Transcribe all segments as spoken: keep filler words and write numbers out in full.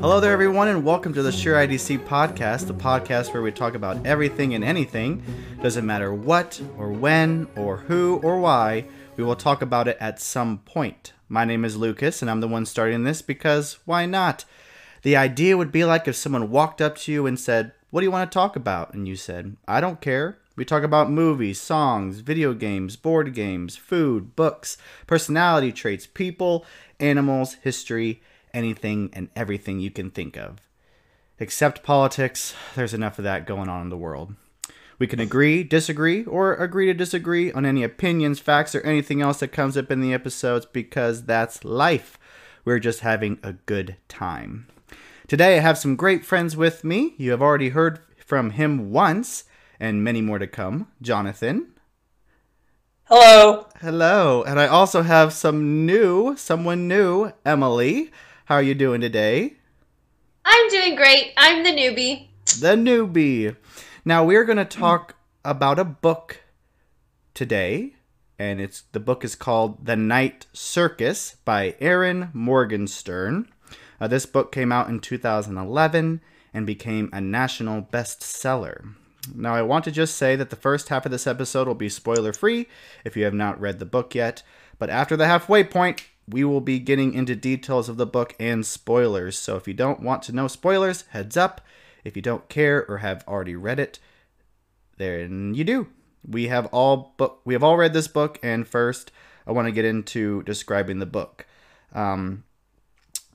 Hello there, everyone, and welcome to the SureIDC podcast, the podcast where we talk about everything and anything. Doesn't matter what or when or who or why, we will talk about it at some point. My name is Lucas, and I'm the one starting this because why not? The idea would be like if someone walked up to you and said, "What do you want to talk about?" And you said, "I don't care." We talk about movies, songs, video games, board games, food, books, personality traits, people, animals, history, anything and everything you can think of. Except politics, there's enough of that going on in the world. We can agree, disagree, or agree to disagree on any opinions, facts, or anything else that comes up in the episodes because that's life. We're just having a good time. Today I have some great friends with me. You have already heard from him once, and many more to come. Jonathan. Hello. Hello. And I also have some new, someone new, Emily. How are you doing today? I'm doing great. I'm the newbie. The newbie. Now we're going to talk about a book today, and it's the book is called The Night Circus by Erin Morgenstern. Uh, this book came out in two thousand eleven and became a national bestseller. Now I want to just say that the first half of this episode will be spoiler-free if you have not read the book yet, but after the halfway point, we will be getting into details of the book and spoilers. So if you don't want to know spoilers, heads up. If you don't care or have already read it, then you do. We have all book, we have all read this book, and first I want to get into describing the book. Um,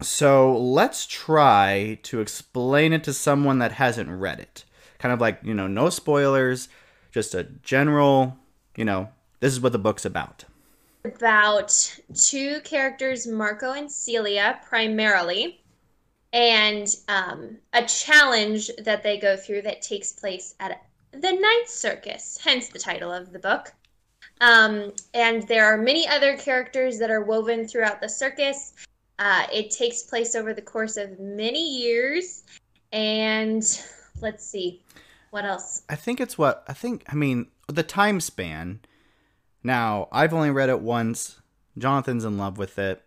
so let's try to explain it to someone that hasn't read it. Kind of like, you know, no spoilers, just a general, you know, this is what the book's about. About two characters, Marco and Celia, primarily, and um, a challenge that they go through that takes place at the Night Circus, hence the title of the book. Um, and there are many other characters that are woven throughout the circus. Uh, it takes place over the course of many years. And let's see, what else? I think it's what, I think, I mean, the time span. Now, I've only read it once. Jonathan's in love with it.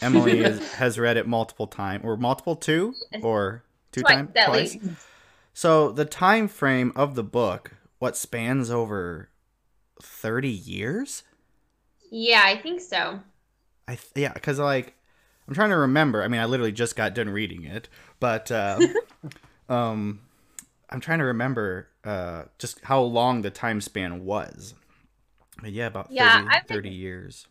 Emily is, has read it multiple times. Or multiple two? Or two times? Twice. Time, twice. So the time frame of the book, what spans over thirty years? Yeah, I think so. I th- Yeah, because like, I'm trying to remember. I mean, I literally just got done reading it. But uh, um, I'm trying to remember uh, just how long the time span was. Yeah, about yeah, thirty, thirty years.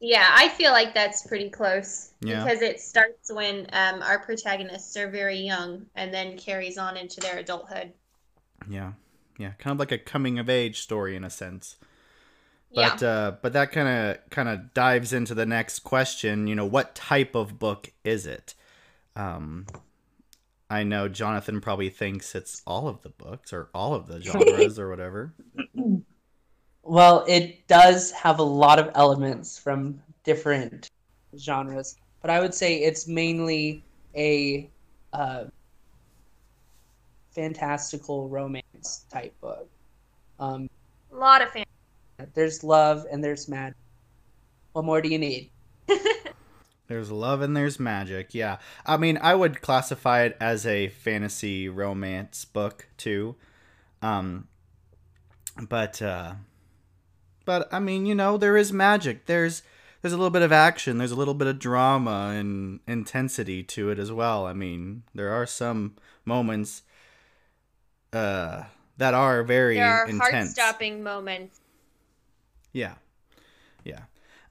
Yeah, I feel like that's pretty close. Yeah. Because it starts when um, our protagonists are very young and then carries on into their adulthood. Yeah, yeah, kind of like a coming-of-age story in a sense. But, yeah. uh, but that kind of kind of dives into the next question, you know, what type of book is it? Um, I know Jonathan probably thinks it's all of the books or all of the genres or whatever. Well, it does have a lot of elements from different genres, but I would say it's mainly a uh, fantastical romance type book. Um, a lot of fantasy. There's love and there's magic. What more do you need? There's love and there's magic, yeah. I mean, I would classify it as a fantasy romance book, too. Um, but... Uh... But, I mean, you know, there is magic. There's there's a little bit of action. There's a little bit of drama and intensity to it as well. I mean, there are some moments uh, that are very intense. There are intense. Heart-stopping moments. Yeah. Yeah.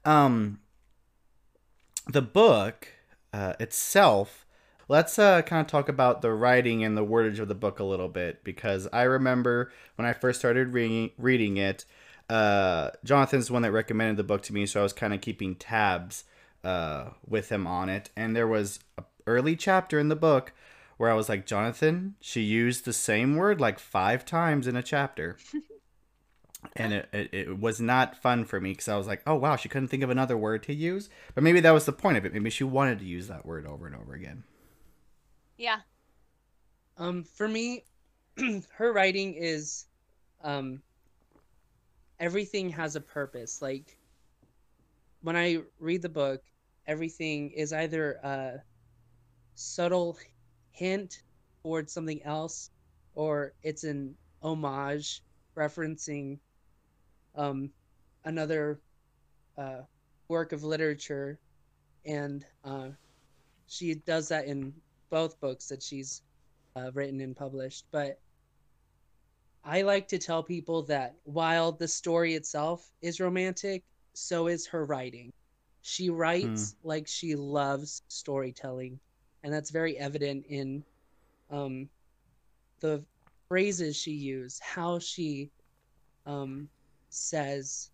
Um, the book uh, itself, let's uh, kind of talk about the writing and the wordage of the book a little bit. Because I remember when I first started re- reading it, Uh, Jonathan's the one that recommended the book to me, so I was kind of keeping tabs uh, with him on it. And there was an early chapter in the book where I was like, Jonathan, she used the same word like five times in a chapter. And it, it, it was not fun for me because I was like, oh, wow, she couldn't think of another word to use. But maybe that was the point of it. Maybe she wanted to use that word over and over again. Yeah. Um, for me, her writing is, um, everything has a purpose. Like, when I read the book, everything is either a subtle hint towards something else, or it's an homage referencing um, another uh, work of literature. And uh, she does that in both books that she's uh, written and published. But I like to tell people that while the story itself is romantic, so is her writing. She writes hmm. like she loves storytelling. And that's very evident in um, the phrases she uses, how she um, says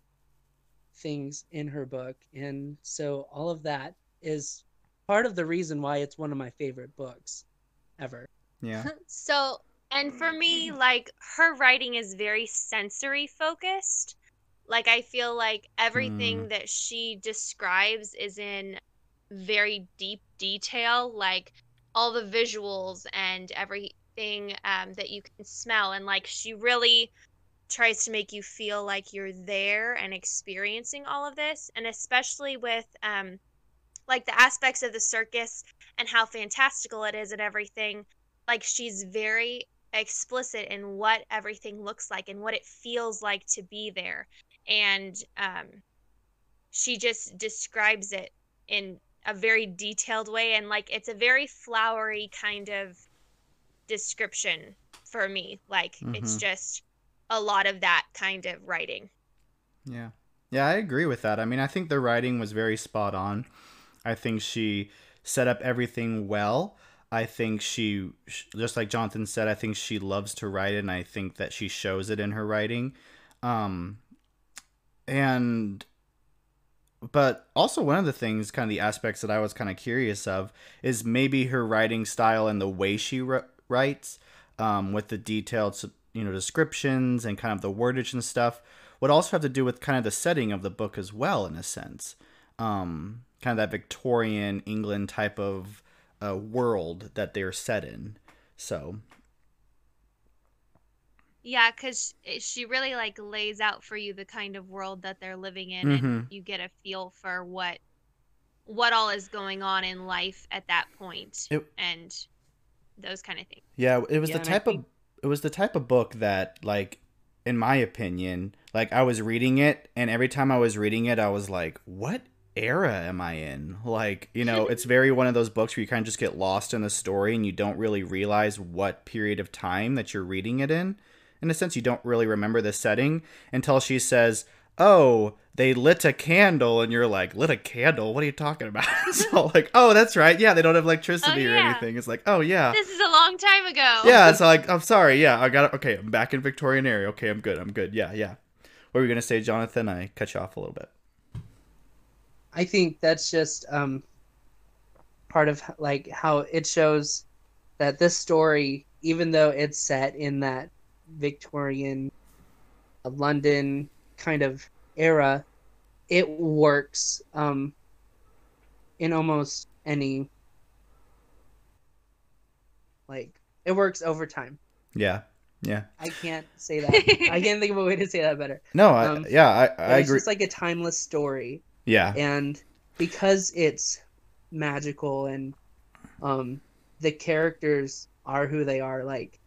things in her book. And so all of that is part of the reason why it's one of my favorite books ever. Yeah. So, and for me, like, her writing is very sensory focused. Like, I feel like everything mm. that she describes is in very deep detail, like all the visuals and everything um, that you can smell. And, like, she really tries to make you feel like you're there and experiencing all of this. And especially with, um, like, the aspects of the circus and how fantastical it is and everything, like, she's very explicit in what everything looks like and what it feels like to be there. And um, she just describes it in a very detailed way. And, like, it's a very flowery kind of description for me. Like, mm-hmm. it's just a lot of that kind of writing. Yeah. Yeah, I agree with that. I mean, I think the writing was very spot on. I think she set up everything well. I think she, just like Jonathan said, I think she loves to write, and I think that she shows it in her writing. Um, and, but also one of the things, kind of the aspects that I was kind of curious of, is maybe her writing style and the way she writes, um, with the detailed, you know, descriptions and kind of the wordage and stuff, would also have to do with kind of the setting of the book as well, in a sense. Um, kind of that Victorian England type of Uh, world that they're set in. So yeah, because she really, like, lays out for you the kind of world that they're living in, mm-hmm. and you get a feel for what what all is going on in life at that point, it, and those kind of things. Yeah, it was yeah, the type think... of it was the type of book that, like, in my opinion, like, I was reading it, and every time I was reading it, I was like, what era am I in? Like, you know, it's very one of those books where you kind of just get lost in the story and you don't really realize what period of time that you're reading it in. In a sense, you don't really remember the setting until she says, oh, they lit a candle, and you're like, lit a candle? What are you talking about? So, like, oh, that's right. Yeah, they don't have electricity oh, yeah. or anything. It's like, oh, yeah. This is a long time ago. Yeah, it's like, I'm sorry. Yeah, I got it. Okay, I'm back in Victorian era. Okay, I'm good. I'm good. Yeah, yeah. What were you going to say, Jonathan? I cut you off a little bit. I think that's just um, part of, like, how it shows that this story, even though it's set in that Victorian uh, London kind of era, it works um, in almost any, like, it works over time. Yeah. Yeah. I can't say that. I can't think of a way to say that better. No, I, um, yeah, I, I it's agree. It's just like a timeless story. Yeah. And because it's magical and um, the characters are who they are, like,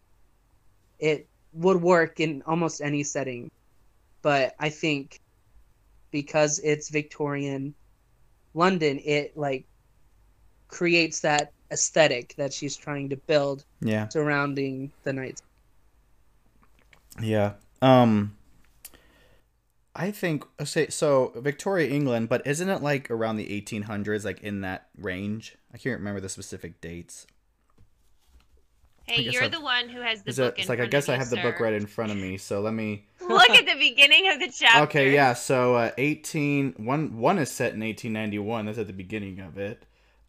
it would work in almost any setting. But I think because it's Victorian London, it, like, creates that aesthetic that she's trying to build yeah. surrounding the Night. Yeah. Um... I think, say so, Victoria, England, but isn't it, like, around the eighteen hundreds, like, in that range? I can't remember the specific dates. Hey, you're I've, the one who has the book it, in front of me, it's like, I guess I have sir. the book right in front of me, so let me... Look at the beginning of the chapter. Okay, yeah, so uh, eighteen... One, one is set in eighteen ninety-one. That's at the beginning of it.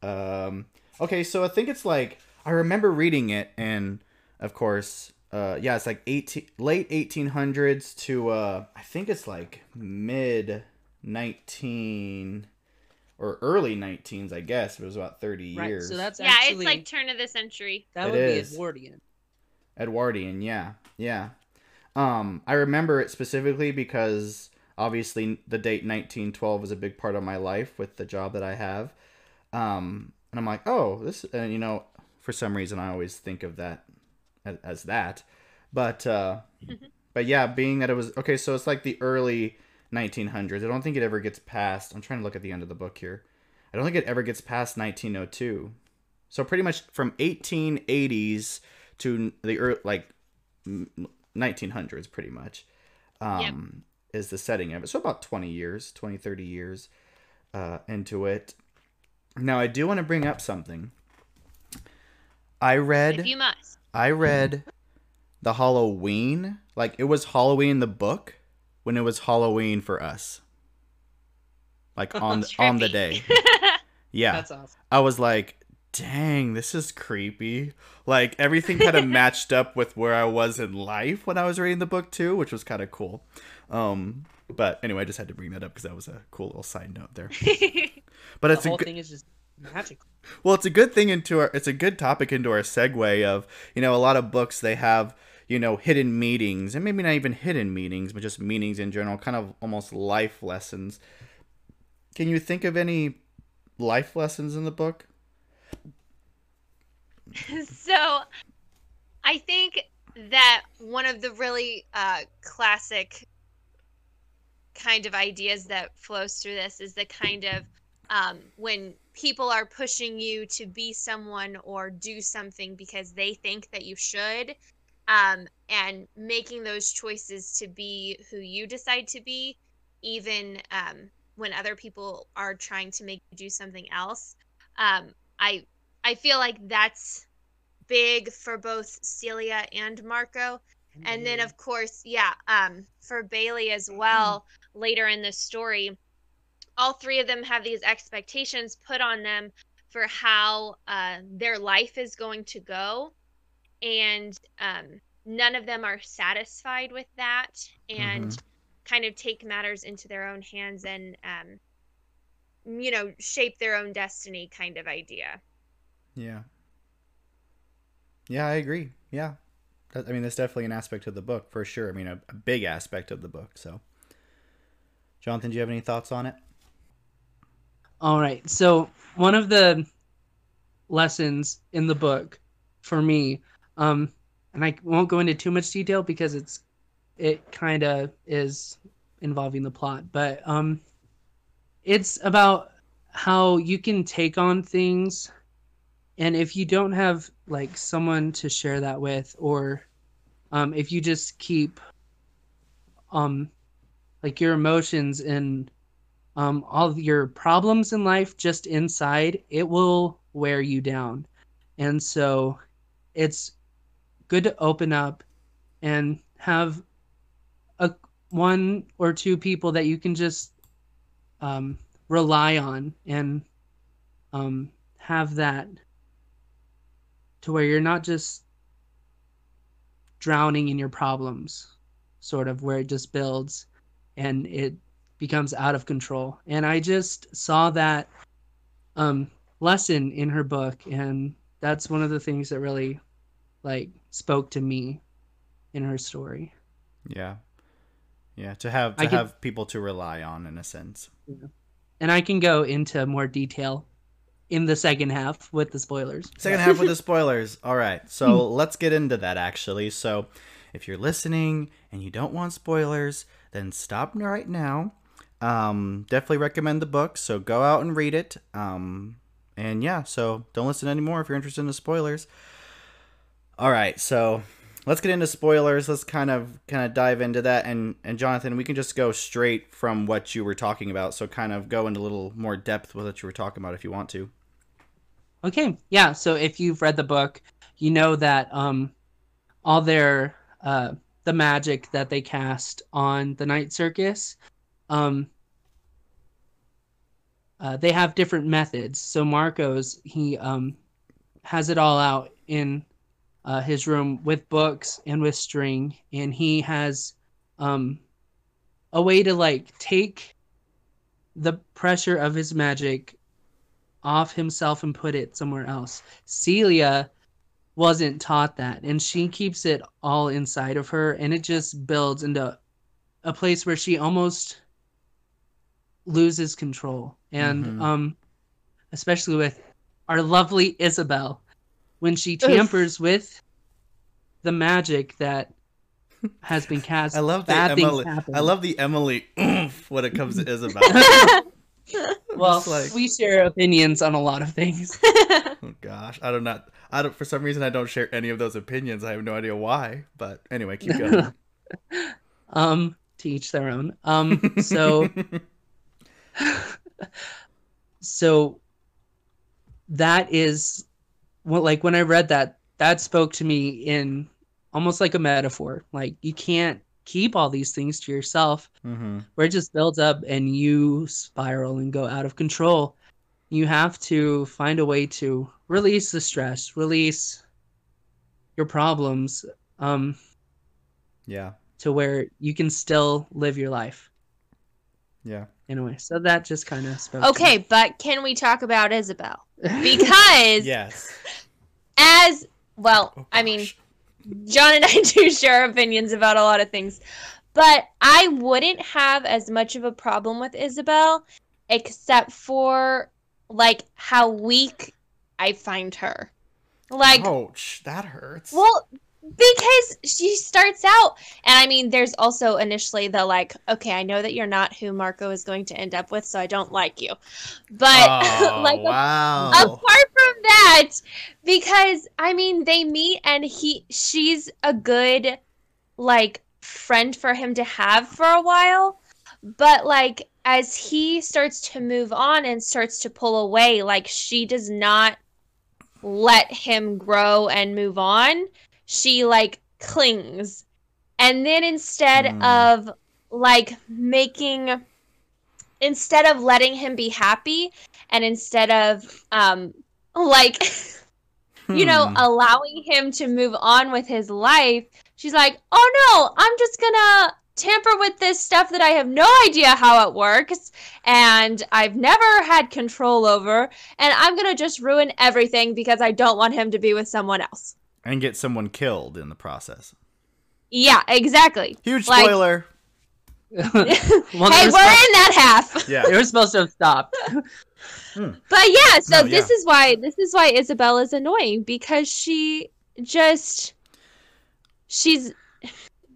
Um, okay, so I think it's, like... I remember reading it, and, of course... Uh, yeah, it's like eighteen, late eighteen hundreds to, uh, I think it's like mid nineteen or early nineteens, I guess. It was about thirty right, years. So that's yeah, actually, it's like turn of the century. That it would is. be Edwardian. Edwardian, yeah, yeah. Um, I remember it specifically because obviously the date nineteen twelve is a big part of my life with the job that I have. Um, and I'm like, oh, this, uh, you know, for some reason I always think of that as, as that. But, uh, but yeah, being that it was, okay, so it's like the early nineteen hundreds. I don't think it ever gets past, I'm trying to look at the end of the book here. I don't think it ever gets past nineteen oh two. So pretty much from eighteen eighties to the early, like, nineteen hundreds pretty much, um, yep. is the setting of it. So about twenty years, twenty, thirty years uh, into it. Now I do want to bring up something. I read, if you must. I read the Halloween, like it was Halloween the book when it was Halloween for us. Like on, oh, on the day. Yeah. That's awesome. I was like, dang, this is creepy. Like everything kind of matched up with where I was in life when I was reading the book too, which was kind of cool. Um, but anyway, I just had to bring that up because that was a cool little side note there. But the it's whole a good thing is just magical. Well, it's a good thing into our, it's a good topic into our segue of, you know, a lot of books, they have, you know, hidden meanings, and maybe not even hidden meanings, but just meanings in general, kind of almost life lessons. Can you think of any life lessons in the book? So I think that one of the really uh, classic kind of ideas that flows through this is the kind of um, when people are pushing you to be someone or do something because they think that you should, um, and making those choices to be who you decide to be, even um, when other people are trying to make you do something else. Um, I I feel like that's big for both Celia and Marco. And then, of course, yeah, um, for Bailey as well, later in the story, all three of them have these expectations put on them for how uh, their life is going to go. And um, none of them are satisfied with that and mm-hmm. kind of take matters into their own hands and, um, you know, shape their own destiny kind of idea. Yeah. Yeah, I agree. Yeah. I mean, that's definitely an aspect of the book for sure. I mean, a, a big aspect of the book. So, Jonathan, do you have any thoughts on it? All right. So one of the lessons in the book for me, um, and I won't go into too much detail because it's, it kind of is involving the plot, but um, it's about how you can take on things. And if you don't have like someone to share that with, or um, if you just keep um, like your emotions and um, all of your problems in life just inside, it will wear you down. And so it's good to open up and have a one or two people that you can just um, rely on and um, have that. To where you're not just drowning in your problems, sort of where it just builds and it becomes out of control. And I just saw that um, lesson in her book. And that's one of the things that really like spoke to me in her story. Yeah. Yeah. To have, to I have can, people to rely on in a sense. Yeah. And I can go into more detail in the second half with the spoilers. Second half with the spoilers. All right. So let's get into that, actually. So if you're listening and you don't want spoilers, then stop right now. Um, definitely recommend the book. So go out and read it. Um, and yeah, so don't listen anymore if you're interested in the spoilers. All right. So let's get into spoilers. Let's kind of kind of dive into that. And, and Jonathan, we can just go straight from what you were talking about. So kind of go into a little more depth with what you were talking about if you want to. Okay, yeah, so if you've read the book, you know that um, all their, uh, the magic that they cast on the Night Circus, um, uh, they have different methods. So Marco's, he um, has it all out in uh, his room with books and with string, and he has um, a way to, like, take the pressure of his magic off himself and put it somewhere else. Celia wasn't taught that, and she keeps it all inside of her, and it just builds into a place where she almost loses control. And mm-hmm. um especially with our lovely Isabel, when she tampers Oof. with the magic that has been cast. I love the Emily. I love the Emily when it comes to Isabel. Well, like... we share opinions on a lot of things. Oh gosh, I don't not. I don't. For some reason, I don't share any of those opinions. I have no idea why. But anyway, keep going. um, to each their own. Um, so, so that is what. Like when I read that, that spoke to me in almost like a metaphor. Like you can't keep all these things to yourself, mm-hmm. where it just builds up and you spiral and go out of control. You have to find a way to release the stress, release your problems, um, yeah, to where you can still live your life. Yeah. Anyway, so that just kind of spoke. Okay, to but can we talk about Isabel? Because yes, as well, oh, I mean, John and I do share opinions about a lot of things, but I wouldn't have as much of a problem with Isabel, except for like how weak I find her. Like, ouch, that hurts. Well, because she starts out, and I mean, there's also initially the like, okay, I know that you're not who Marco is going to end up with, so I don't like you. But oh, like, wow. apart from that, because I mean, they meet, and he, she's a good like friend for him to have for a while, but like, as he starts to move on and starts to pull away, like she does not let him grow and move on. She like clings. And then instead mm. of like making, instead of letting him be happy, and instead of um, like, you know, hmm. allowing him to move on with his life, she's like, oh no, I'm just gonna tamper with this stuff that I have no idea how it works and I've never had control over, and I'm gonna just ruin everything because I don't want him to be with someone else and get someone killed in the process. Yeah, exactly. Huge spoiler. Like, well, hey, we're in that half. Yeah, they were supposed to have stopped. hmm. But yeah, so no, this yeah. is why this is why Isabel is annoying, because she just she's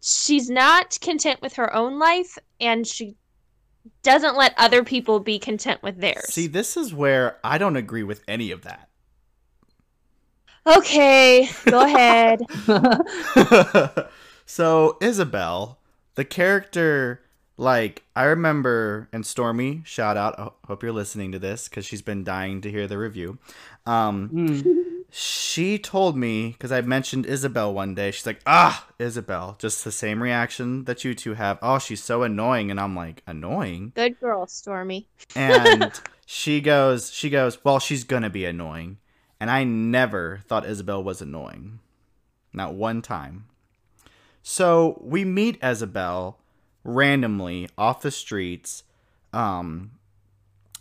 she's not content with her own life, and she doesn't let other people be content with theirs. See, this is where I don't agree with any of that. Okay, go ahead. So, Isabel, the character, like, I remember, and Stormy, shout out, I hope you're listening to this, because she's been dying to hear the review. Um... Mm. She told me, because I mentioned Isabel one day, she's like, ah, Isabel. Just the same reaction that you two have. Oh, she's so annoying. And I'm like, annoying? Good girl, Stormy. And she goes, she goes, well, she's going to be annoying. And I never thought Isabel was annoying. Not one time. So we meet Isabel randomly off the streets, um,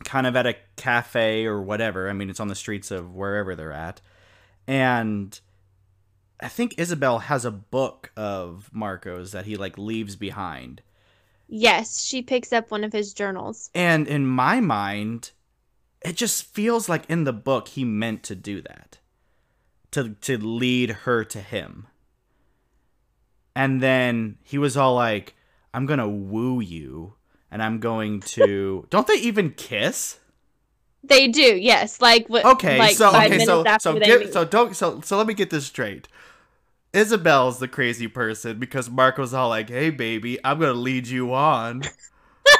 kind of at a cafe or whatever. I mean, it's on the streets of wherever they're at. And I think Isabel has a book of Marco's that he, like, leaves behind. Yes, she picks up one of his journals. And in my mind, it just feels like in the book he meant to do that. To, to lead her to him. And then he was all like, I'm going to woo you. And I'm going to... Don't they even kiss? They do, yes. Like what? Okay, like so five okay, so so, get, so don't so so let me get this straight. Isabel's the crazy person because Marco's all like, "Hey, baby, I'm gonna lead you on.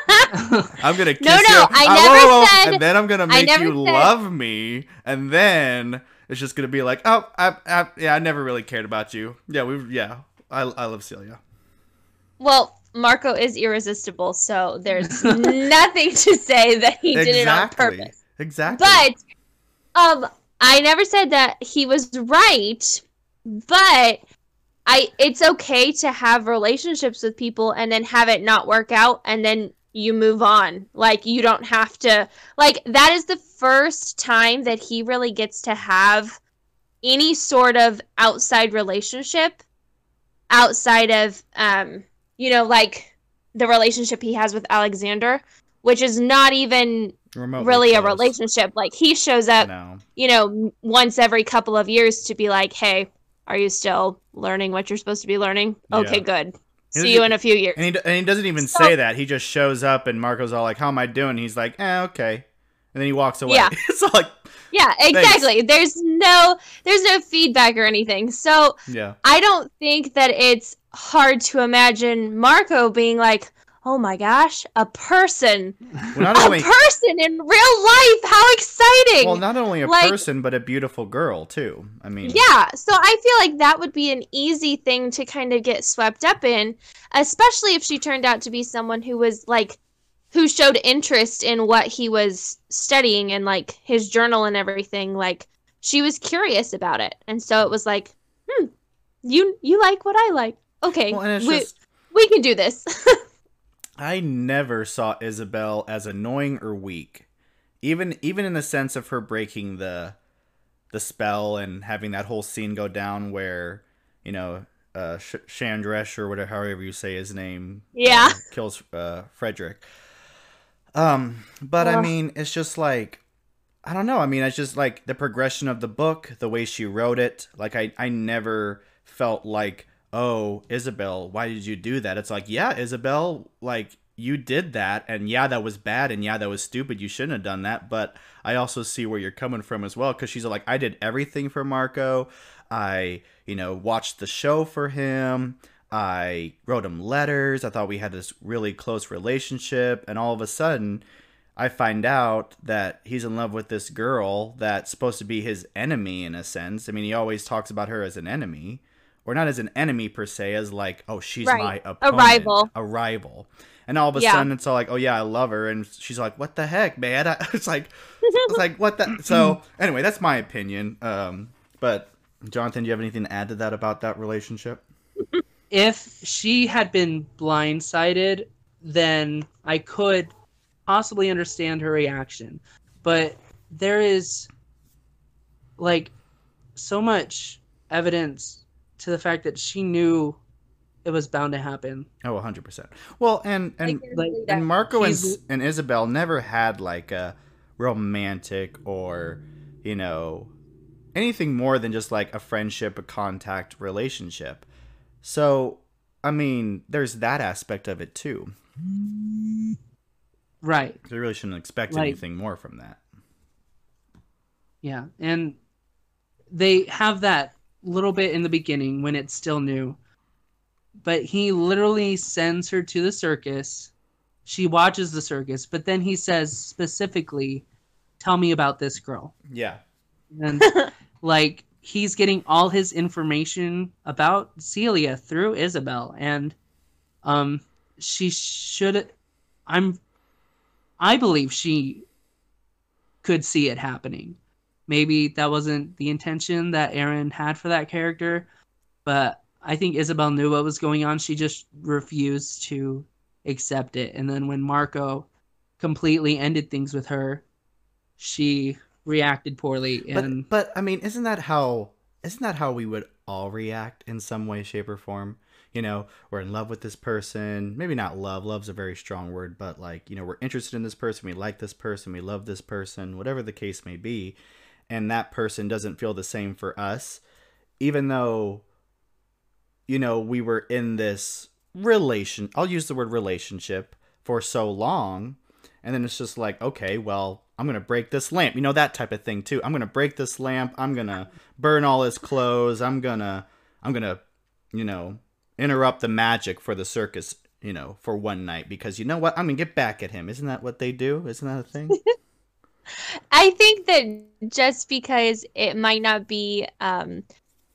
I'm gonna kiss no, no, you. No, I, I never whoa, whoa, said. And then I'm gonna make you said, love me. And then it's just gonna be like, oh, I, I, yeah, I never really cared about you. Yeah, we, yeah, I, I love Celia. Well. Marco is irresistible, so there's nothing to say that he did exactly. it on purpose. Exactly. But um, I never said that he was right, but I it's okay to have relationships with people and then have it not work out, and then you move on. Like, you don't have to... Like, that is the first time that he really gets to have any sort of outside relationship outside of, um, you know, like the relationship he has with Alexander, which is not even remotely really close. A relationship. Like, he shows up, no. you know, once every couple of years to be like, hey, are you still learning what you're supposed to be learning? Okay, yeah. good. See you in a few years. And he, and he doesn't even so, say that. He just shows up and Marco's all like, how am I doing? He's like, eh, okay. And then he walks away. Yeah. It's all like, yeah, exactly. Thanks. There's no there's no feedback or anything. So yeah. I don't think that it's hard to imagine Marco being like, oh my gosh, a person. Well, not a only, person in real life. How exciting. Well, not only a like, person, but a beautiful girl too. I mean. Yeah. So I feel like that would be an easy thing to kind of get swept up in, especially if she turned out to be someone who was like, who showed interest in what he was studying and like his journal and everything. Like, she was curious about it. And so it was like, hmm, you, you like what I like. Okay. Well, and it's we, just... we can do this. I never saw Isabel as annoying or weak, even even in the sense of her breaking the the spell and having that whole scene go down where, you know, uh, Sh Chandresh or whatever, however you say his name, yeah, uh, kills uh, Friedrich. Um, but oh. I mean, it's just like, I don't know. I mean, it's just like the progression of the book, the way she wrote it. Like, I I never felt like, oh, Isabel, why did you do that? It's like, yeah, Isabel, like, you did that, and yeah, that was bad, and yeah, that was stupid. You shouldn't have done that, but I also see where you're coming from as well, because she's like, I did everything for Marco. I, you know, watched the show for him. I wrote him letters. I thought we had this really close relationship, and all of a sudden, I find out that he's in love with this girl that's supposed to be his enemy in a sense. I mean, he always talks about her as an enemy. Or not as an enemy per se, as like, oh, she's right. my opponent. A rival. A rival. And all of a yeah. sudden, it's all like, oh, yeah, I love her. And she's like, what the heck, man? I, it's like, it's like, what the? So anyway, that's my opinion. Um, but Jonathan, do you have anything to add to that about that relationship? If she had been blindsided, then I could possibly understand her reaction. But there is, like, so much evidence to the fact that she knew it was bound to happen. Oh, one hundred percent. Well, and and, like, and Marco and, and Isabel never had, like, a romantic or, you know, anything more than just, like, a friendship, a contact relationship. So, I mean, there's that aspect of it, too. Right. So you really shouldn't expect like, anything more from that. Yeah, and they have that little bit in the beginning when it's still new, but he literally sends her to the circus. She watches the circus, but then he says specifically, tell me about this girl. Yeah. And like, he's getting all his information about Celia through Isabel, and um she should I'm I believe she could see it happening. Maybe that wasn't the intention that Erin had for that character, but I think Isabel knew what was going on. She just refused to accept it. And then when Marco completely ended things with her, she reacted poorly. And but, but I mean, isn't that how isn't that how we would all react in some way, shape, or form? You know, we're in love with this person. Maybe not love. Love's a very strong word, but like, you know, we're interested in this person. We like this person. We love this person, whatever the case may be. And that person doesn't feel the same for us, even though, you know, we were in this relation. I'll use the word relationship for so long. And then it's just like, okay, well, I'm going to break this lamp. You know, that type of thing too. I'm going to break this lamp. I'm going to burn all his clothes. I'm going to, I'm going to, you know, interrupt the magic for the circus, you know, for one night, because you know what? I'm going to get back at him. Isn't that what they do? Isn't that a thing? I think that just because it might not be um,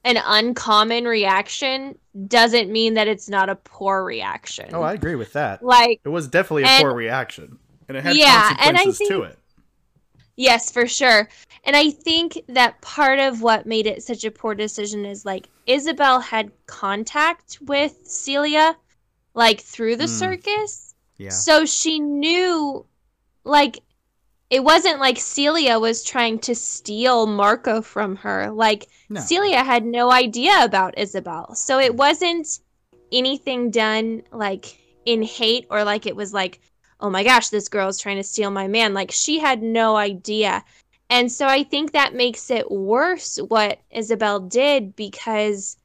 an uncommon reaction doesn't mean that it's not a poor reaction. Oh, I agree with that. Like, it was definitely a and, poor reaction, and it had yeah, consequences and I think, to it. Yes, for sure. And I think that part of what made it such a poor decision is, like, Isabel had contact with Celia, like, through the mm. circus. Yeah. So she knew, like, it wasn't like Celia was trying to steal Marco from her. Like, no. Celia had no idea about Isabel. So it wasn't anything done, like, in hate or like it was like, oh my gosh, this girl is trying to steal my man. Like, she had no idea. And so I think that makes it worse what Isabel did, because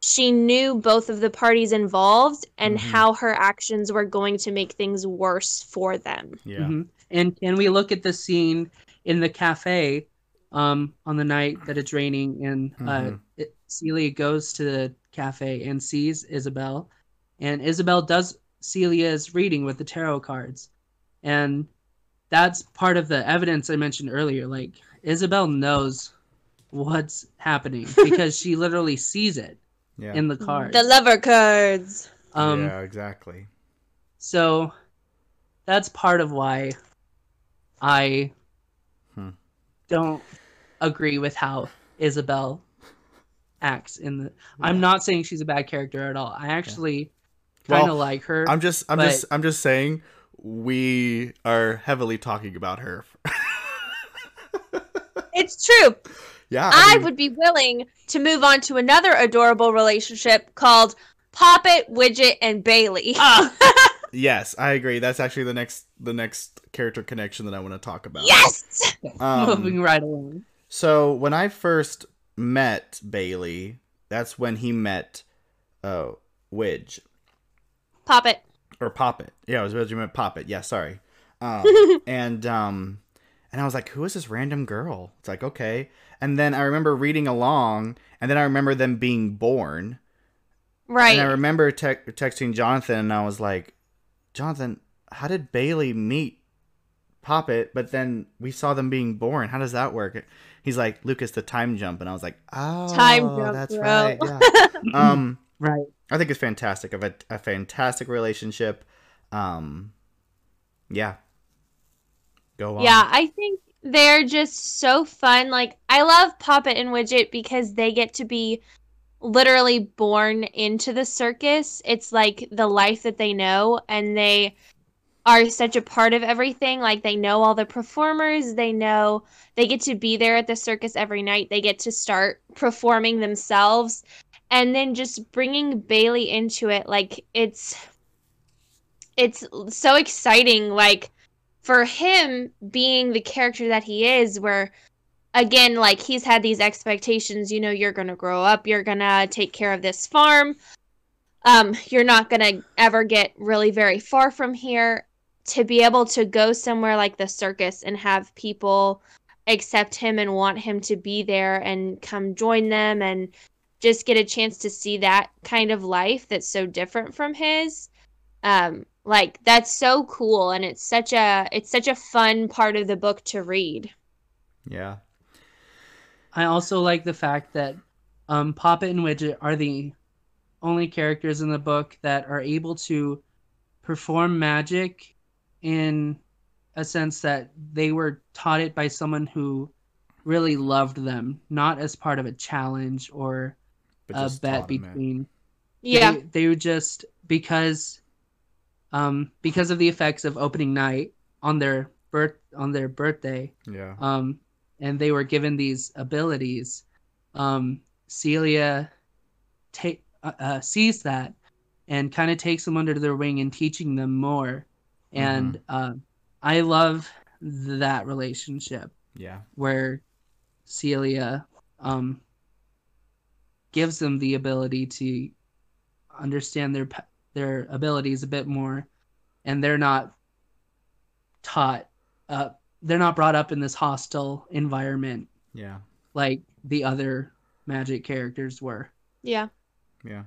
she knew both of the parties involved and mm-hmm. how her actions were going to make things worse for them. Yeah. Mm-hmm. And can we look at the scene in the cafe um, on the night that it's raining and uh, mm-hmm. it, Celia goes to the cafe and sees Isabel, and Isabel does Celia's reading with the tarot cards. And that's part of the evidence I mentioned earlier. Like, Isabel knows what's happening because she literally sees it yeah. in the cards. The lover cards. Um, yeah, exactly. So that's part of why I hmm. don't agree with how Isabel acts in the yeah. I'm not saying she's a bad character at all. I actually yeah. kind of well, like her. I'm just I'm but... just I'm just saying we are heavily talking about her. It's true. Yeah. I, I mean... would be willing to move on to another adorable relationship called Poppet, Widget, and Bailey. Uh. Yes, I agree. That's actually the next the next character connection that I want to talk about. Yes. Um, moving right along. So when I first met Bailey, that's when he met uh Widge. Poppet. Or Poppet. Yeah, I was about to meant Poppet. Yeah, sorry. Um, and um and I was like, who is this random girl? It's like, okay. And then I remember reading along, and then I remember them being born. Right. And I remember te- texting Jonathan, and I was like, Jonathan, how did Bailey meet Poppet, but then we saw them being born? How does that work? He's like, Lucas, the time jump. And I was like, oh, time jump, that's bro. Right. Yeah. um, right. I think it's fantastic. I've had a fantastic relationship. Um, yeah. Go on. Yeah, I think they're just so fun. Like, I love Poppet and Widget because they get to be literally born into the circus. It's like the life that they know, and they are such a part of everything. Like, they know all the performers, they know they get to be there at the circus every night, they get to start performing themselves, and then just bringing Bailey into it, like, it's it's so exciting, like, for him being the character that he is, where again, like, he's had these expectations, you know, you're going to grow up, you're going to take care of this farm, um, you're not going to ever get really very far from here. To be able to go somewhere like the circus and have people accept him and want him to be there and come join them and just get a chance to see that kind of life that's so different from his, um, like, that's so cool. And it's such a, it's such a fun part of the book to read. Yeah. I also like the fact that um, Poppet and Widget are the only characters in the book that are able to perform magic in a sense that they were taught it by someone who really loved them, not as part of a challenge or a bet between. Yeah. They, they were just, because um, because of the effects of opening night on their birth on their birthday. Yeah. Um. And they were given these abilities. Um, Celia ta- uh, uh, sees that and kind of takes them under their wing and teaching them more. Mm-hmm. And uh, I love th- that relationship. Yeah. Where Celia um, gives them the ability to understand their their abilities a bit more, and they're not taught up. Uh, They're not brought up in this hostile environment. Yeah. Like the other magic characters were. Yeah. Yeah.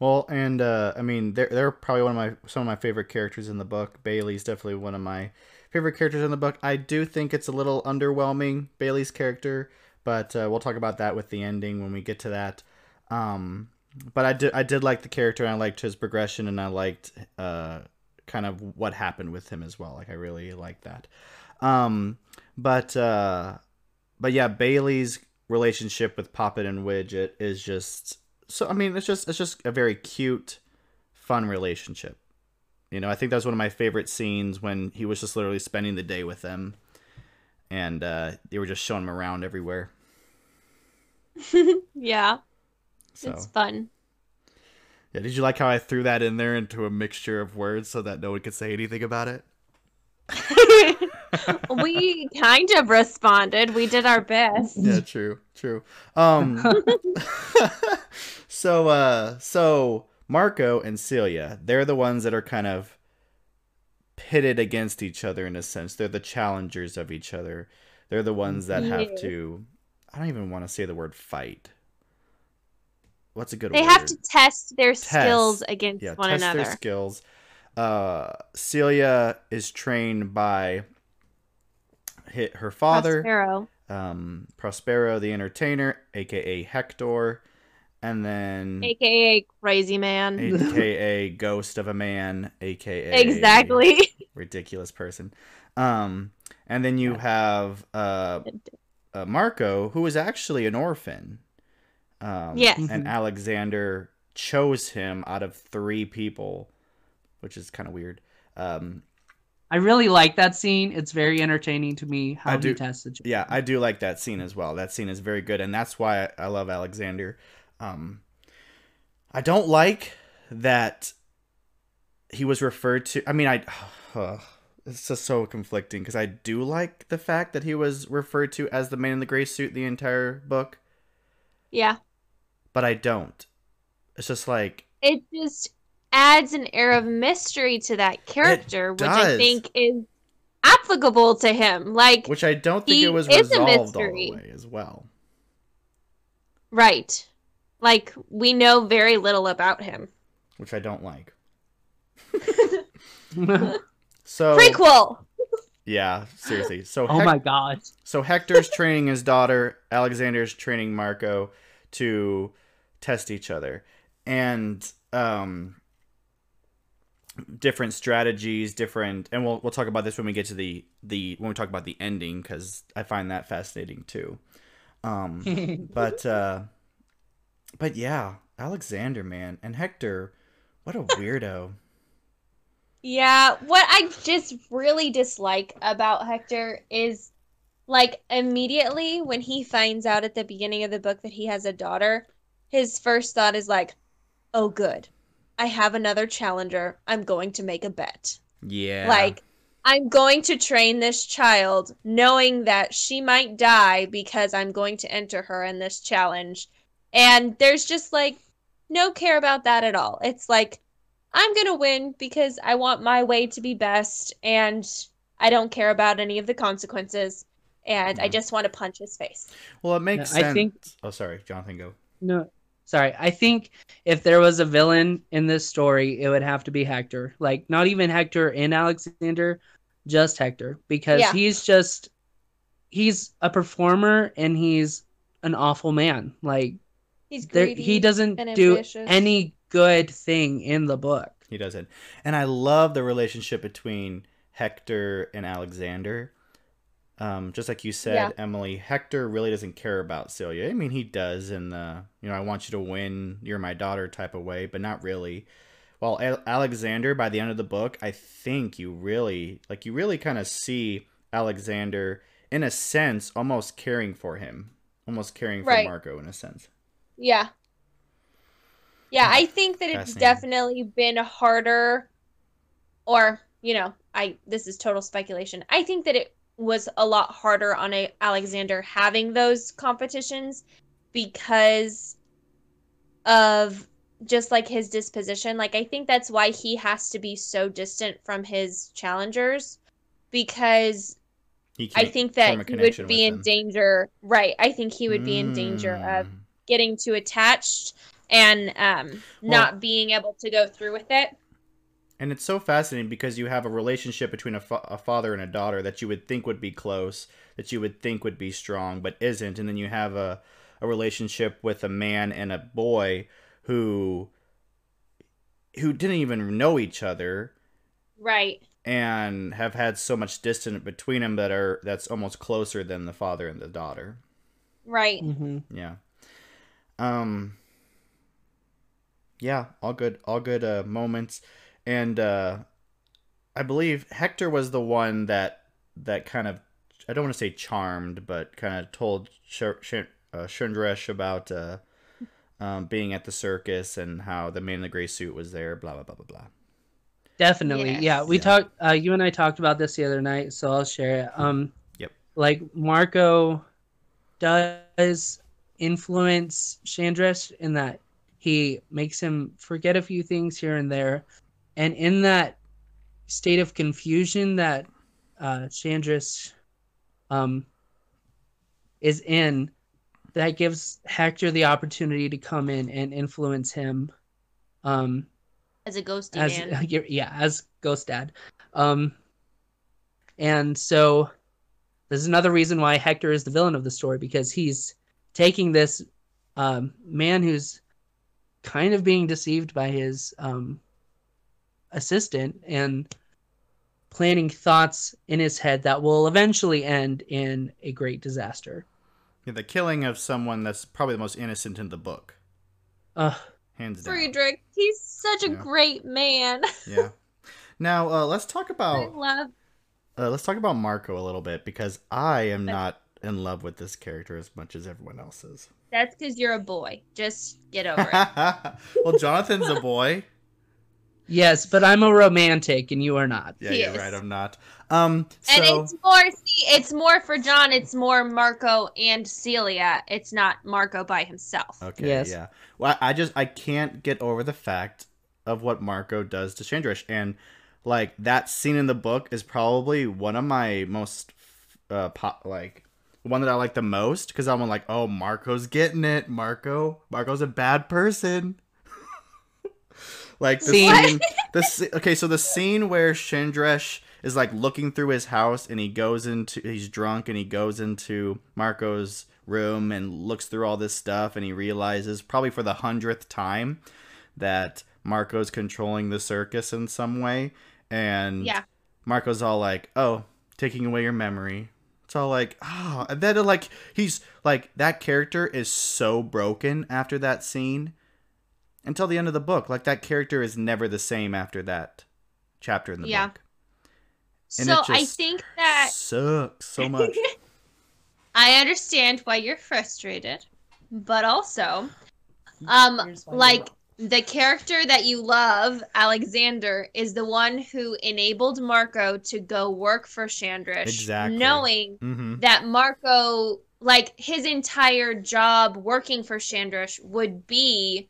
Well, and uh, I mean, they're, they're probably one of my, some of my favorite characters in the book. Bailey's definitely one of my favorite characters in the book. I do think it's a little underwhelming, Bailey's character, but uh, we'll talk about that with the ending when we get to that. Um, but I did, I did like the character, and I liked his progression, and I liked uh, kind of what happened with him as well. Like, I really liked that. Um, but, uh, but yeah, Bailey's relationship with Poppet and Widget is just, so, I mean, it's just, it's just a very cute, fun relationship. You know, I think that's one of my favorite scenes when he was just literally spending the day with them and uh, they were just showing them around everywhere. Yeah, so. It's fun. Yeah, did you like how I threw that in there into a mixture of words so that no one could say anything about it? We kind of responded. We did our best. Yeah, true, true. Um, so, uh, so Marco and Celia, they're the ones that are kind of pitted against each other in a sense. They're the challengers of each other. They're the ones that yeah. have to, I don't even want to say the word fight. What's a good they word? They have to test their test. skills against yeah, one test another. Their skills. Uh, Celia is trained by hit her father, Prospero. Um, Prospero the entertainer, aka Hector, and then aka Crazy Man, aka Ghost of a Man, aka exactly ridiculous person. Um, and then you have uh, uh Marco, who is actually an orphan. Um, yes, and Alexander chose him out of three people, which is kind of weird. Um, I really like that scene. It's very entertaining to me how I do, he tested you. Yeah, I do like that scene as well. That scene is very good, and that's why I love Alexander. Um, I don't like that he was referred to. I mean, I uh, it's just so conflicting because I do like the fact that he was referred to as the man in the gray suit the entire book. Yeah, but I don't. It's just like it just. adds an air of mystery to that character, which I think is applicable to him. Like, which I don't think it was resolved all the way as well. Right. Like, we know very little about him. Which I don't like. So prequel! Yeah, seriously. So oh my god. So Hector's training his daughter, Alexander's training Marco to test each other. And, um... different strategies, different, and we'll we'll talk about this when we get to the the when we talk about the ending, because I find that fascinating too. Um, but uh, but yeah, Alexander, man, and Hector, what a weirdo. Yeah, what I just really dislike about Hector is, like, immediately when he finds out at the beginning of the book that he has a daughter, his first thought is like, "Oh, good." I have another challenger. I'm going to make a bet. Yeah. Like, I'm going to train this child knowing that she might die because I'm going to enter her in this challenge. And there's just, like, no care about that at all. It's like, I'm going to win because I want my way to be best and I don't care about any of the consequences and mm-hmm. I just want to punch his face. Well, it makes no, sense. I think... Oh, sorry. Jonathan, go. No. Sorry, I think if there was a villain in this story, it would have to be Hector. Like, not even Hector and Alexander, just Hector. Because yeah. he's just, he's a performer and he's an awful man. Like, he's greedy, he doesn't do ambitious. any good thing in the book. He doesn't. And I love the relationship between Hector and Alexander. Um, just like you said, yeah. Emily, Hector really doesn't care about Celia. I mean, he does in the, you know, I want you to win, you're my daughter type of way, but not really. Well, A- Alexander, by the end of the book, I think you really, like, you really kind of see Alexander, in a sense, almost caring for him. Almost caring for right. Marco, in a sense. Yeah. Yeah, I think that it's definitely been harder, or, you know, I this is total speculation. I think that it was a lot harder on a Alexander having those competitions because of just, like, his disposition. Like, I think that's why he has to be so distant from his challengers, because he I think that he would be in them. danger. Right. I think he would mm. be in danger of getting too attached and um, well, not being able to go through with it. And it's so fascinating because you have a relationship between a, fa- a father and a daughter that you would think would be close, that you would think would be strong, but isn't. And then you have a, a relationship with a man and a boy who who didn't even know each other. Right. And have had so much distance between them that are that's almost closer than the father and the daughter. Right. Mm-hmm. Yeah. Um. Yeah, all good, all good uh, moments. And uh, I believe Hector was the one that that kind of I don't want to say charmed, but kind of told Sh Sh uh, Chandresh about uh, um, being at the circus and how the man in the gray suit was there, blah, blah, blah, blah, blah. Definitely. Yes. Yeah, we yeah. talked, uh, you and I talked about this the other night, so I'll share it. Um, yep. Like, Marco does influence Chandresh in that he makes him forget a few things here and there. And in that state of confusion that uh, Chandresh um, is in, that gives Hector the opportunity to come in and influence him. Um, as a ghost dad. Yeah, as ghost dad. Um, and so there's another reason why Hector is the villain of the story, because he's taking this um, man who's kind of being deceived by his um, assistant and planning thoughts in his head that will eventually end in a great disaster. Yeah, the killing of someone that's probably the most innocent in the book. Uh, Hands down. Friedrich, he's such a yeah. great man. Yeah. Now, uh, let's talk about... I love... Uh, let's talk about Marco a little bit, because I am not in love with this character as much as everyone else is. That's because you're a boy. Just get over it. Well, Jonathan's a boy. Yes, but I'm a romantic, and you are not. Yeah, he you're is. right. I'm not. Um, so... And it's more, see, it's more for John. It's more Marco and Celia. It's not Marco by himself. Okay. Yes. Yeah. Well, I just I can't get over the fact of what Marco does to Chandresh, and like that scene in the book is probably one of my most uh, pop like one that I like the most, because I'm like, oh, Marco's getting it. Marco, Marco's a bad person. Like the scene, scene the, okay, so the scene where Chandresh is like looking through his house and he goes into, he's drunk and he goes into Marco's room and looks through all this stuff and he realizes probably for the hundredth time that Marco's controlling the circus in some way. And yeah. Marco's all like, oh, taking away your memory. It's all like, oh, and then like, he's like, that character is so broken after that scene. Until the end of the book. Like, that character is never the same after that chapter in the yeah. book. And so, it just I think that... sucks so much. I understand why you're frustrated. But also, um, like, the character that you love, Alexander, is the one who enabled Marco to go work for Chandresh. Exactly. Knowing mm-hmm. that Marco, like, his entire job working for Chandresh would be...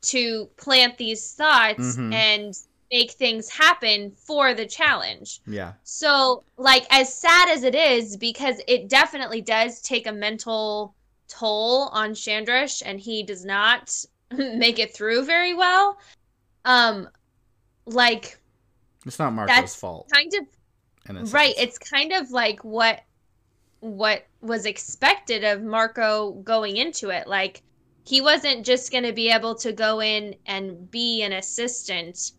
to plant these thoughts mm-hmm. and make things happen for the challenge. Yeah. So, like, as sad as it is, because it definitely does take a mental toll on Chandresh, and he does not make it through very well. Um, like, it's not Marco's that's fault. Kind of right. Sense. It's kind of like what what was expected of Marco going into it, like. He wasn't just going to be able to go in and be an assistant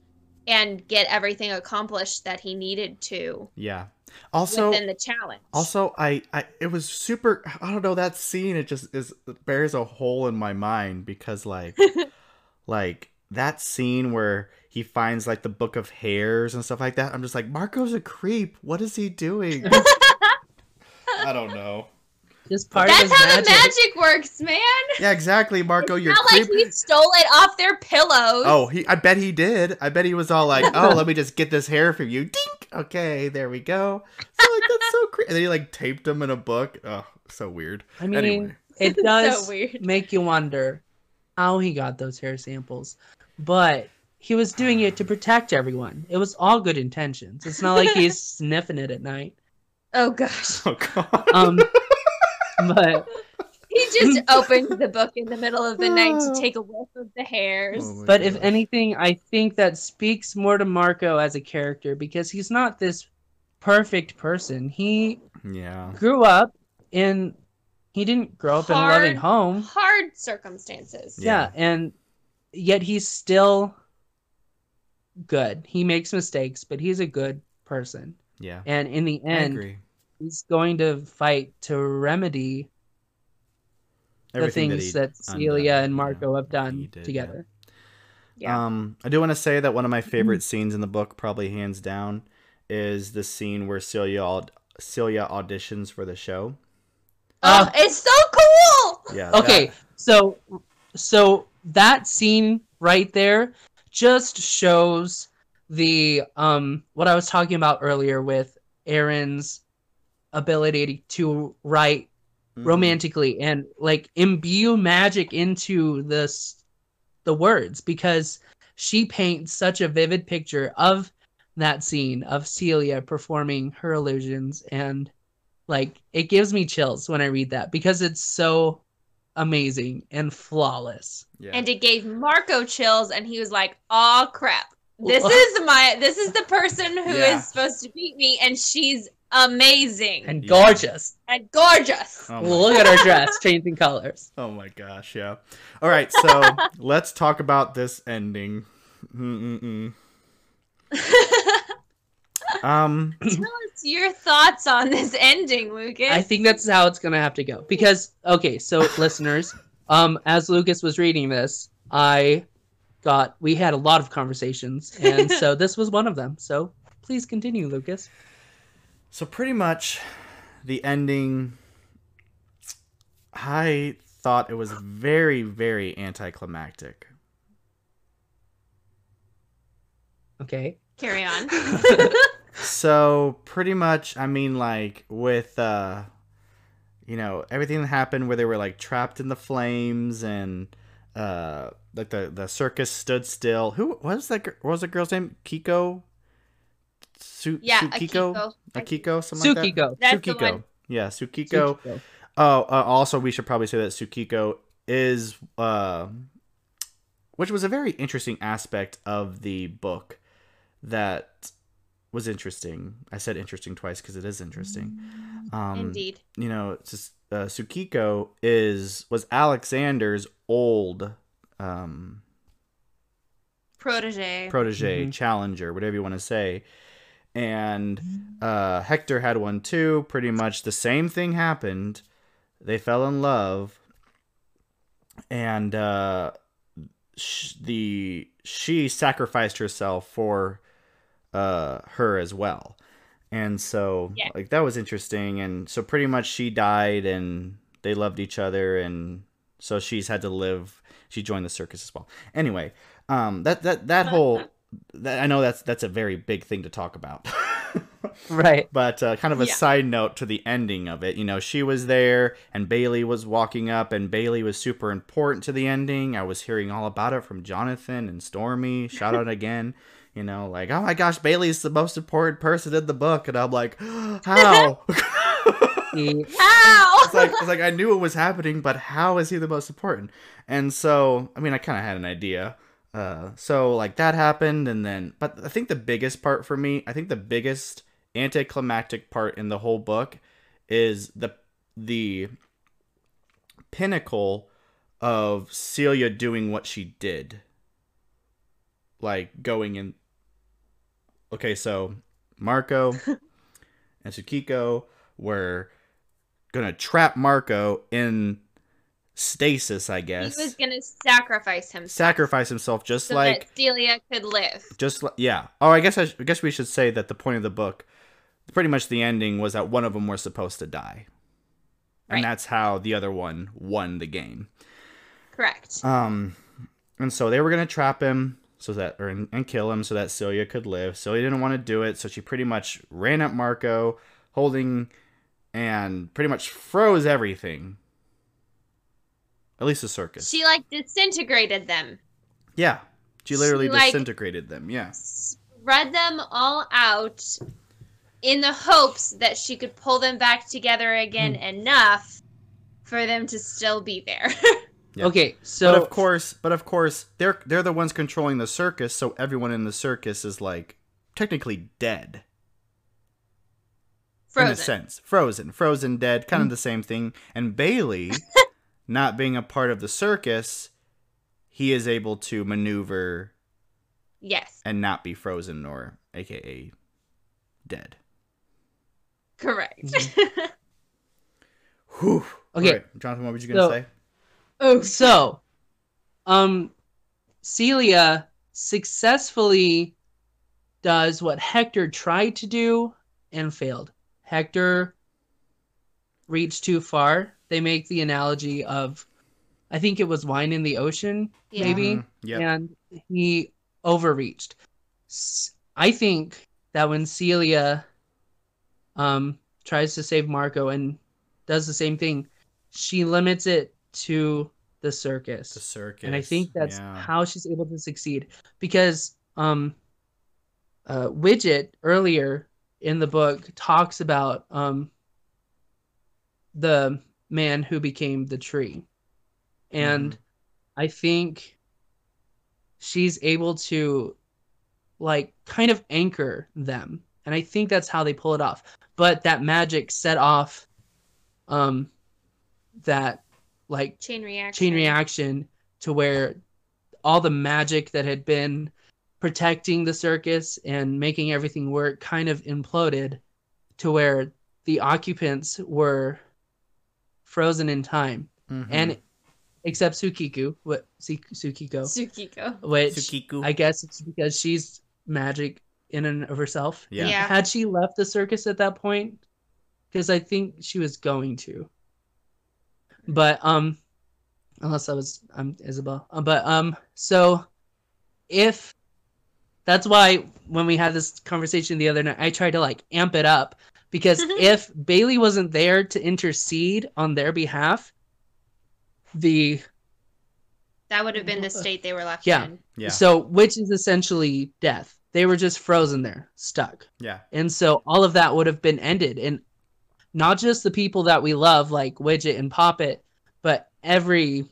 and get everything accomplished that he needed to. Yeah. Also within the challenge. Also, I, I it was super. I don't know, that scene. It just is it bears a hole in my mind, because like, like that scene where he finds like the book of hairs and stuff like that. I'm just like, Marco's a creep. What is he doing? I don't know. Just part That's of how magic. the magic works, man. Yeah, exactly, Marco. It's you're not creep. like he stole it off their pillows. Oh, he, I bet he did. I bet he was all like, oh, let me just get this hair from you. Dink. Okay, there we go. So, like, that's so creepy. And then he, like, taped him in a book. Oh, so weird. I mean, anyway. It does so weird. make you wonder how he got those hair samples. But he was doing it to protect everyone. It was all good intentions. It's not like he's sniffing it at night. Oh, gosh. Oh, God. Um... But he just opened the book in the middle of the night to take a whiff of the hairs. Oh but gosh. If anything, I think that speaks more to Marco as a character, because he's not this perfect person. He yeah. grew up in, he didn't grow up hard, in a loving home. Hard circumstances. Yeah. yeah, and yet he's still good. He makes mistakes, but he's a good person. Yeah. And in the end... I agree. He's going to fight to remedy Everything the things that, that Celia undone, and Marco yeah, have done did, together. Yeah. Yeah. Um, I do want to say that one of my favorite scenes in the book, probably hands down, is the scene where Celia all, Celia auditions for the show. Oh, uh, it's so cool! Yeah. Okay, that. so so that scene right there just shows the um what I was talking about earlier with Erin's ability to write mm-hmm. romantically and like imbue magic into this the words, because she paints such a vivid picture of that scene of Celia performing her illusions, and like it gives me chills when I read that because it's so amazing and flawless. Yeah. And it gave Marco chills, and he was like, "Oh crap, this is my this is the person who yeah. is supposed to beat me, and she's amazing and gorgeous yeah. and gorgeous." Oh look at her dress changing colors. Oh my gosh, yeah. All right, so let's talk about this ending. Mm-mm-mm. um tell us your thoughts on this ending, Lucas. I think that's how it's gonna have to go, because okay, so listeners, um as Lucas was reading this, I got we had a lot of conversations, and so this was one of them, so please continue, Lucas. So pretty much the ending, I thought it was very very anticlimactic. Okay. Carry on. So pretty much, I mean, like with, uh, you know, everything that happened where they were like trapped in the flames and uh, like the, the circus stood still. Who what was that? What was the girl's name? Kiko? Su- yeah, Akiko? Akiko? Something like that? Tsukiko. That's Tsukiko. The one. Yeah, Tsukiko. Tsukiko. Oh, uh, also, we should probably say that Tsukiko is, uh, which was a very interesting aspect of the book. That was interesting. I said interesting twice because it is interesting. Um, Indeed. You know, it's just, uh, Tsukiko is was Alexander's old um, protege, protege, mm-hmm. challenger, whatever you want to say. And uh, Hector had one too. Pretty much the same thing happened. They fell in love, and uh, sh- the she sacrificed herself for. uh her as well, and so yeah. like that was interesting. And so pretty much she died and they loved each other, and so she's had to live she joined the circus as well. Anyway, um that that that whole that, I know that's that's a very big thing to talk about. Right, but uh, kind of a yeah. side note to the ending of it, you know, she was there and Bailey was walking up, and Bailey was super important to the ending. I was hearing all about it from Jonathan and Stormy, shout out again. You know, like, oh my gosh, Bailey's the most important person in the book. And I'm like, how? How? It's like, it's like, I knew it was happening, but how is he the most important? And so, I mean, I kind of had an idea. Uh, so, like, that happened. And then, but I think the biggest part for me, I think the biggest anticlimactic part in the whole book is the the pinnacle of Celia doing what she did. Like, going in... Okay, so Marco and Tsukiko were gonna trap Marco in stasis, I guess. He was gonna sacrifice himself. Sacrifice himself, just so like... that Celia could live. Just like... Yeah. Oh, I guess, I, I guess we should say that the point of the book, pretty much the ending, was that one of them was supposed to die. Right. And that's how the other one won the game. Correct. Um, and so they were gonna trap him... So that or and kill him so that Celia could live. Celia didn't want to do it, so she pretty much ran at Marco, holding, and pretty much froze everything. At least the circus. She like disintegrated them. Yeah, she literally she, like, disintegrated them. Yeah, spread them all out in the hopes that she could pull them back together again mm. enough for them to still be there. Yeah. Okay, so but of course, but of course, they're they're the ones controlling the circus, so everyone in the circus is like technically dead. Frozen. In a sense, frozen, frozen, dead, kind mm-hmm. of the same thing. And Bailey, not being a part of the circus, he is able to maneuver. Yes. And not be frozen, or A K A dead. Correct. Mm-hmm. Whew. Okay, right. Jonathan, what were you gonna so- say? Oh, so, um, Celia successfully does what Hector tried to do and failed. Hector reached too far. They make the analogy of, I think it was wine in the ocean, yeah. maybe, mm-hmm. yep. and he overreached. I think that when Celia um, tries to save Marco and does the same thing, she limits it to the circus. The circus. And I think that's yeah. how she's able to succeed. Because um, uh, Widget, earlier in the book, talks about um, the man who became the tree. And mm. I think she's able to, like, kind of anchor them. And I think that's how they pull it off. But that magic set off um, that, like, chain reaction. chain reaction to where all the magic that had been protecting the circus and making everything work kind of imploded to where the occupants were frozen in time. Mm-hmm. And except Tsukiko, what Tsukiko, Tsukiko, which Tsukiko. I guess it's because she's magic in and of herself. Yeah. yeah. Had she left the circus at that point? Because I think she was going to. But um, unless I was I'm Isabel. But um, so if that's why when we had this conversation the other night, I tried to like amp it up because if Bailey wasn't there to intercede on their behalf. The that would have been the state they were left yeah. in. Yeah. So, which is essentially death. They were just frozen there, stuck. Yeah. And so all of that would have been ended, and not just the people that we love, like Widget and Poppet, but every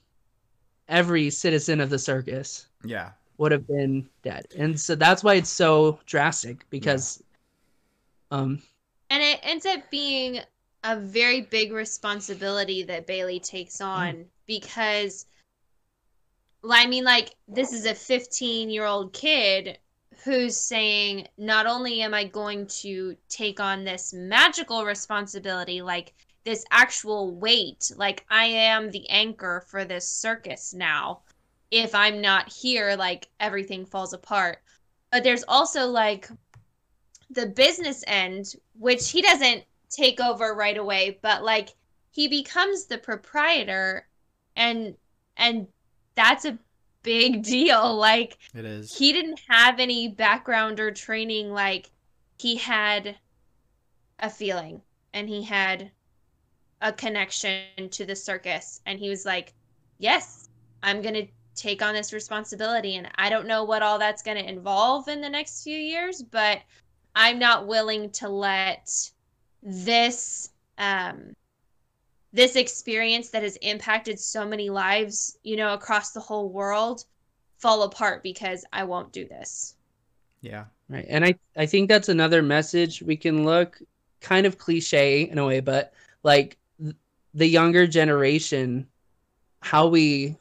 every citizen of the circus. Yeah. Would have been dead, and so that's why it's so drastic because, yeah. um, and it ends up being a very big responsibility that Bailey takes on. Mm. Because, I mean, like, this is a fifteen-year-old kid who's saying, not only am I going to take on this magical responsibility, like, this actual weight, like, I am the anchor for this circus now. If I'm not here, like, everything falls apart. But there's also, like, the business end, which he doesn't take over right away, but, like, he becomes the proprietor. And and that's a big deal. Like, it is. He didn't have any background or training. Like, he had a feeling and he had a connection to the circus. And he was like, yes, I'm going to take on this responsibility. And I don't know what all that's going to involve in the next few years, but I'm not willing to let this... Um, this experience that has impacted so many lives, you know, across the whole world fall apart because I won't do this. Yeah. Right. And I, I think that's another message we can look kind of cliche in a way, but like th- the younger generation, how we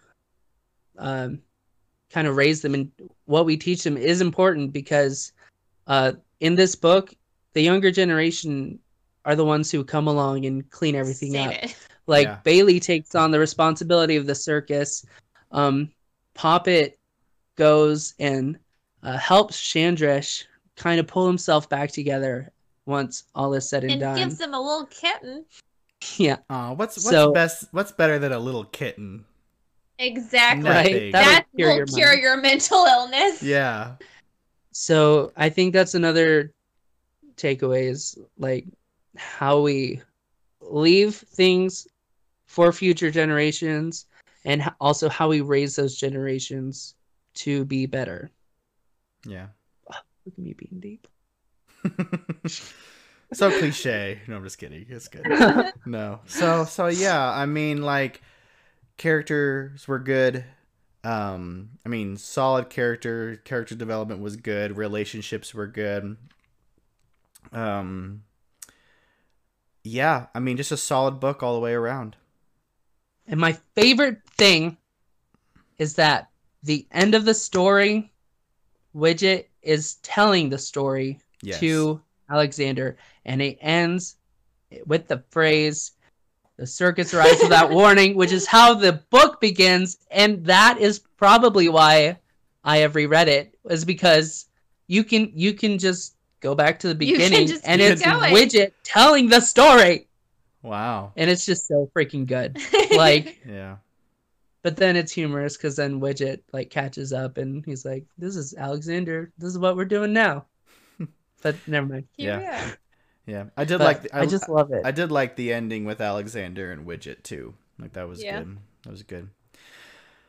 um, kind of raise them and what we teach them is important because uh, in this book, the younger generation are the ones who come along and clean everything Save up. It. Like, yeah. Bailey takes on the responsibility of the circus. Um, Poppet goes and uh, helps Chandresh kind of pull himself back together once all is said and, and done. And gives him a little kitten. Yeah. Uh, what's what's so, best? What's better than a little kitten? Exactly. Right? That, that will cure your, your mental illness. Yeah. So I think that's another takeaway is, like, how we leave things for future generations and also how we raise those generations to be better. Yeah. Oh, look at me being deep. So cliche. No, I'm just kidding. It's good. No. So, so yeah, I mean, like, characters were good. Um, I mean, solid character, character development was good. Relationships were good. Um, Yeah, I mean, just a solid book all the way around. And my favorite thing is that the end of the story, Widget is telling the story yes. to Alexander, and it ends with the phrase, "The circus arrives without warning," which is how the book begins, and that is probably why I have reread it, is because you can you can just go back to the beginning, and it's going. Widget telling the story. Wow. And it's just so freaking good. Like, yeah. But then it's humorous because then Widget like catches up and he's like, this is Alexander. This is what we're doing now. But never mind. Yeah. Yeah. yeah. I did but like, the, I, I just love it. I did like the ending with Alexander and Widget too. Like that was yeah. good. That was good.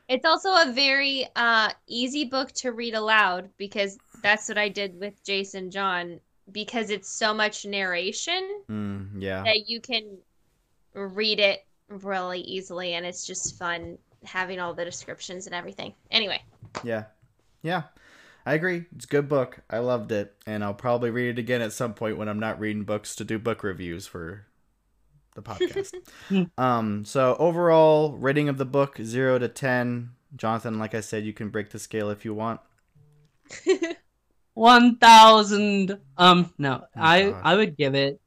It's also a very uh, easy book to read aloud, because that's what I did with Jason John, because it's so much narration mm, yeah. that you can read it really easily, and it's just fun having all the descriptions and everything. Anyway. Yeah. Yeah. I agree. It's a good book. I loved it, and I'll probably read it again at some point when I'm not reading books to do book reviews for the podcast. um, so overall rating of the book, zero to ten. Jonathan, like I said, you can break the scale if you want. One thousand. Um, no, oh, I God. I would give it.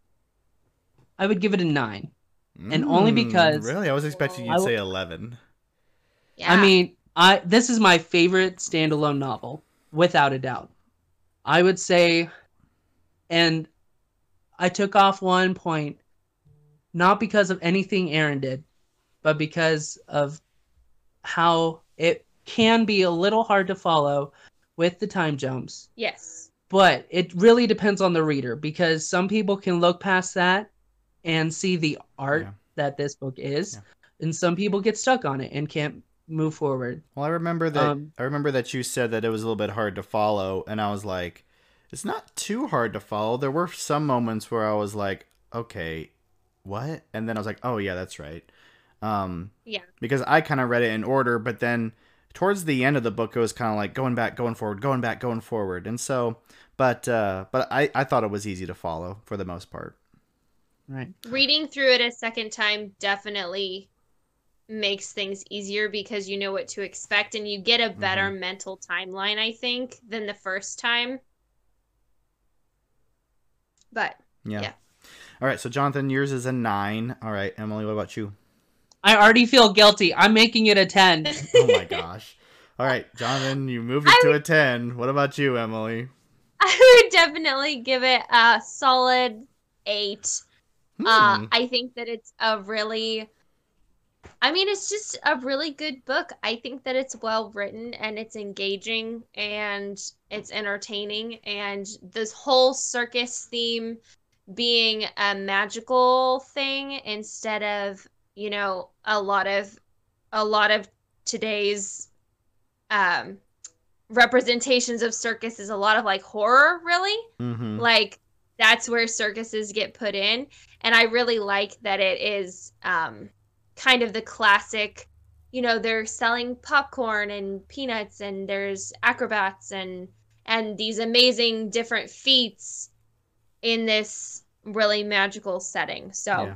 I would give it a nine, mm, and only because. Really, I was expecting you'd I say would, eleven. Yeah. I mean, I this is my favorite standalone novel, without a doubt. I would say, and I took off one point, not because of anything Erin did, but because of how it can be a little hard to follow with the time jumps. Yes. But it really depends on the reader, because some people can look past that and see the art yeah. that this book is. Yeah. And some people get stuck on it and can't move forward. Well, I remember that um, I remember that you said that it was a little bit hard to follow, and I was like, it's not too hard to follow. There were some moments where I was like, okay, what? And then I was like, oh yeah, that's right. Um, yeah. Because I kind of read it in order, but then towards the end of the book, it was kind of like going back, going forward, going back, going forward. And so, but uh, but I, I thought it was easy to follow for the most part. Right. Reading through it a second time definitely makes things easier, because you know what to expect, and you get a better mm-hmm. mental timeline, I think, than the first time. But, yeah. yeah. All right, so Jonathan, yours is a nine. All right, Emily, what about you? I already feel guilty. I'm making it a ten. Oh my gosh. All right, Jonathan, you moved it I to would, a ten. What about you, Emily? I would definitely give it a solid eight. Hmm. Uh, I think that it's a really, I mean, it's just a really good book. I think that it's well written, and it's engaging, and it's entertaining, and this whole circus theme being a magical thing instead of, you know, a lot of a lot of today's um, representations of circus is a lot of like horror, really. Mm-hmm. Like that's where circuses get put in. And I really like that it is um, kind of the classic, you know, they're selling popcorn and peanuts, and there's acrobats and and these amazing different feats in this really magical setting. So yeah.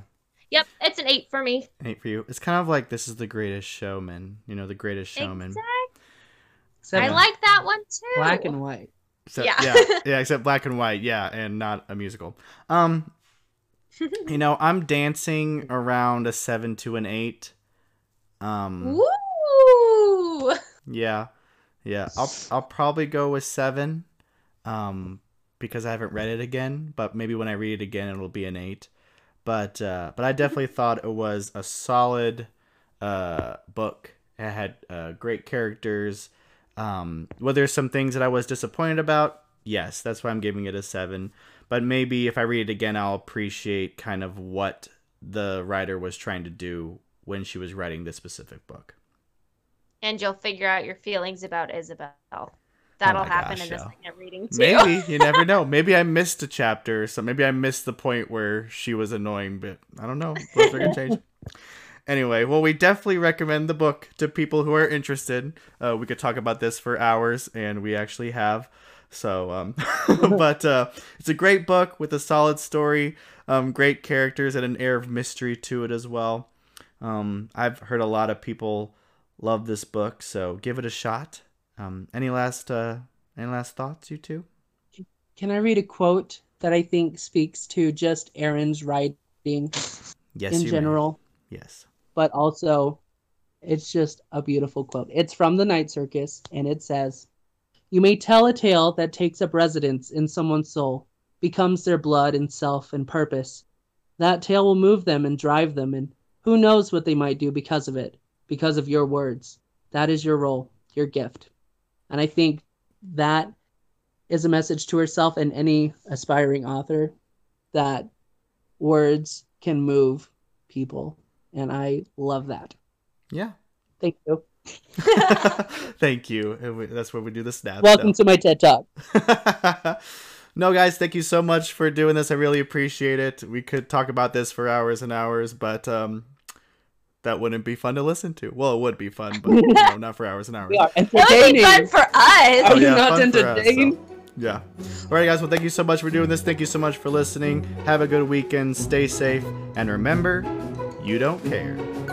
Yep, it's an eight for me. Eight for you. It's kind of like This Is the Greatest Showman. You know, The Greatest Showman. Exactly. I like that one too. Black and white. Except, yeah. yeah. Yeah, except black and white. Yeah, and not a musical. Um, you know, I'm dancing around a seven to an eight. Um, Woo! Yeah, yeah. I'll I'll probably go with seven, um, because I haven't read it again. But maybe when I read it again, it'll be an eight. But uh, but I definitely thought it was a solid uh, book. It had uh, great characters. Um, well, there's some things that I was disappointed about. Yes, that's why I'm giving it a seven. But maybe if I read it again, I'll appreciate kind of what the writer was trying to do when she was writing this specific book. And you'll figure out your feelings about Isabel. That'll oh happen gosh, in this yo. Second reading too. Maybe. You never know. Maybe I missed a chapter. So maybe I missed the point where she was annoying, but I don't know. Those are going to change. Anyway, well, we definitely recommend the book to people who are interested. Uh, we could talk about this for hours, and we actually have. So, um, but uh, it's a great book with a solid story, um, great characters, and an air of mystery to it as well. Um, I've heard a lot of people love this book, so give it a shot. Um, any last uh, any last thoughts, you two? Can I read a quote that I think speaks to just Erin's writing yes, in general? May. Yes. But also, it's just a beautiful quote. It's from The Night Circus, and it says, "You may tell a tale that takes up residence in someone's soul, becomes their blood and self and purpose. That tale will move them and drive them, and who knows what they might do because of it, because of your words. That is your role, your gift. And I think that is a message to herself and any aspiring author, that words can move people. And I love that. Yeah. Thank you. Thank you. And we, that's where we do the snap. Welcome stuff. To my TED Talk. No, guys, thank you so much for doing this. I really appreciate it. We could talk about this for hours and hours, but um, that wouldn't be fun to listen to. Well, it would be fun, but you know, not for hours and hours. That would be fun for us. Oh, yeah, not entertaining. Us, so. Yeah. All right, guys. Well, thank you so much for doing this. Thank you so much for listening. Have a good weekend. Stay safe. And remember, you don't care.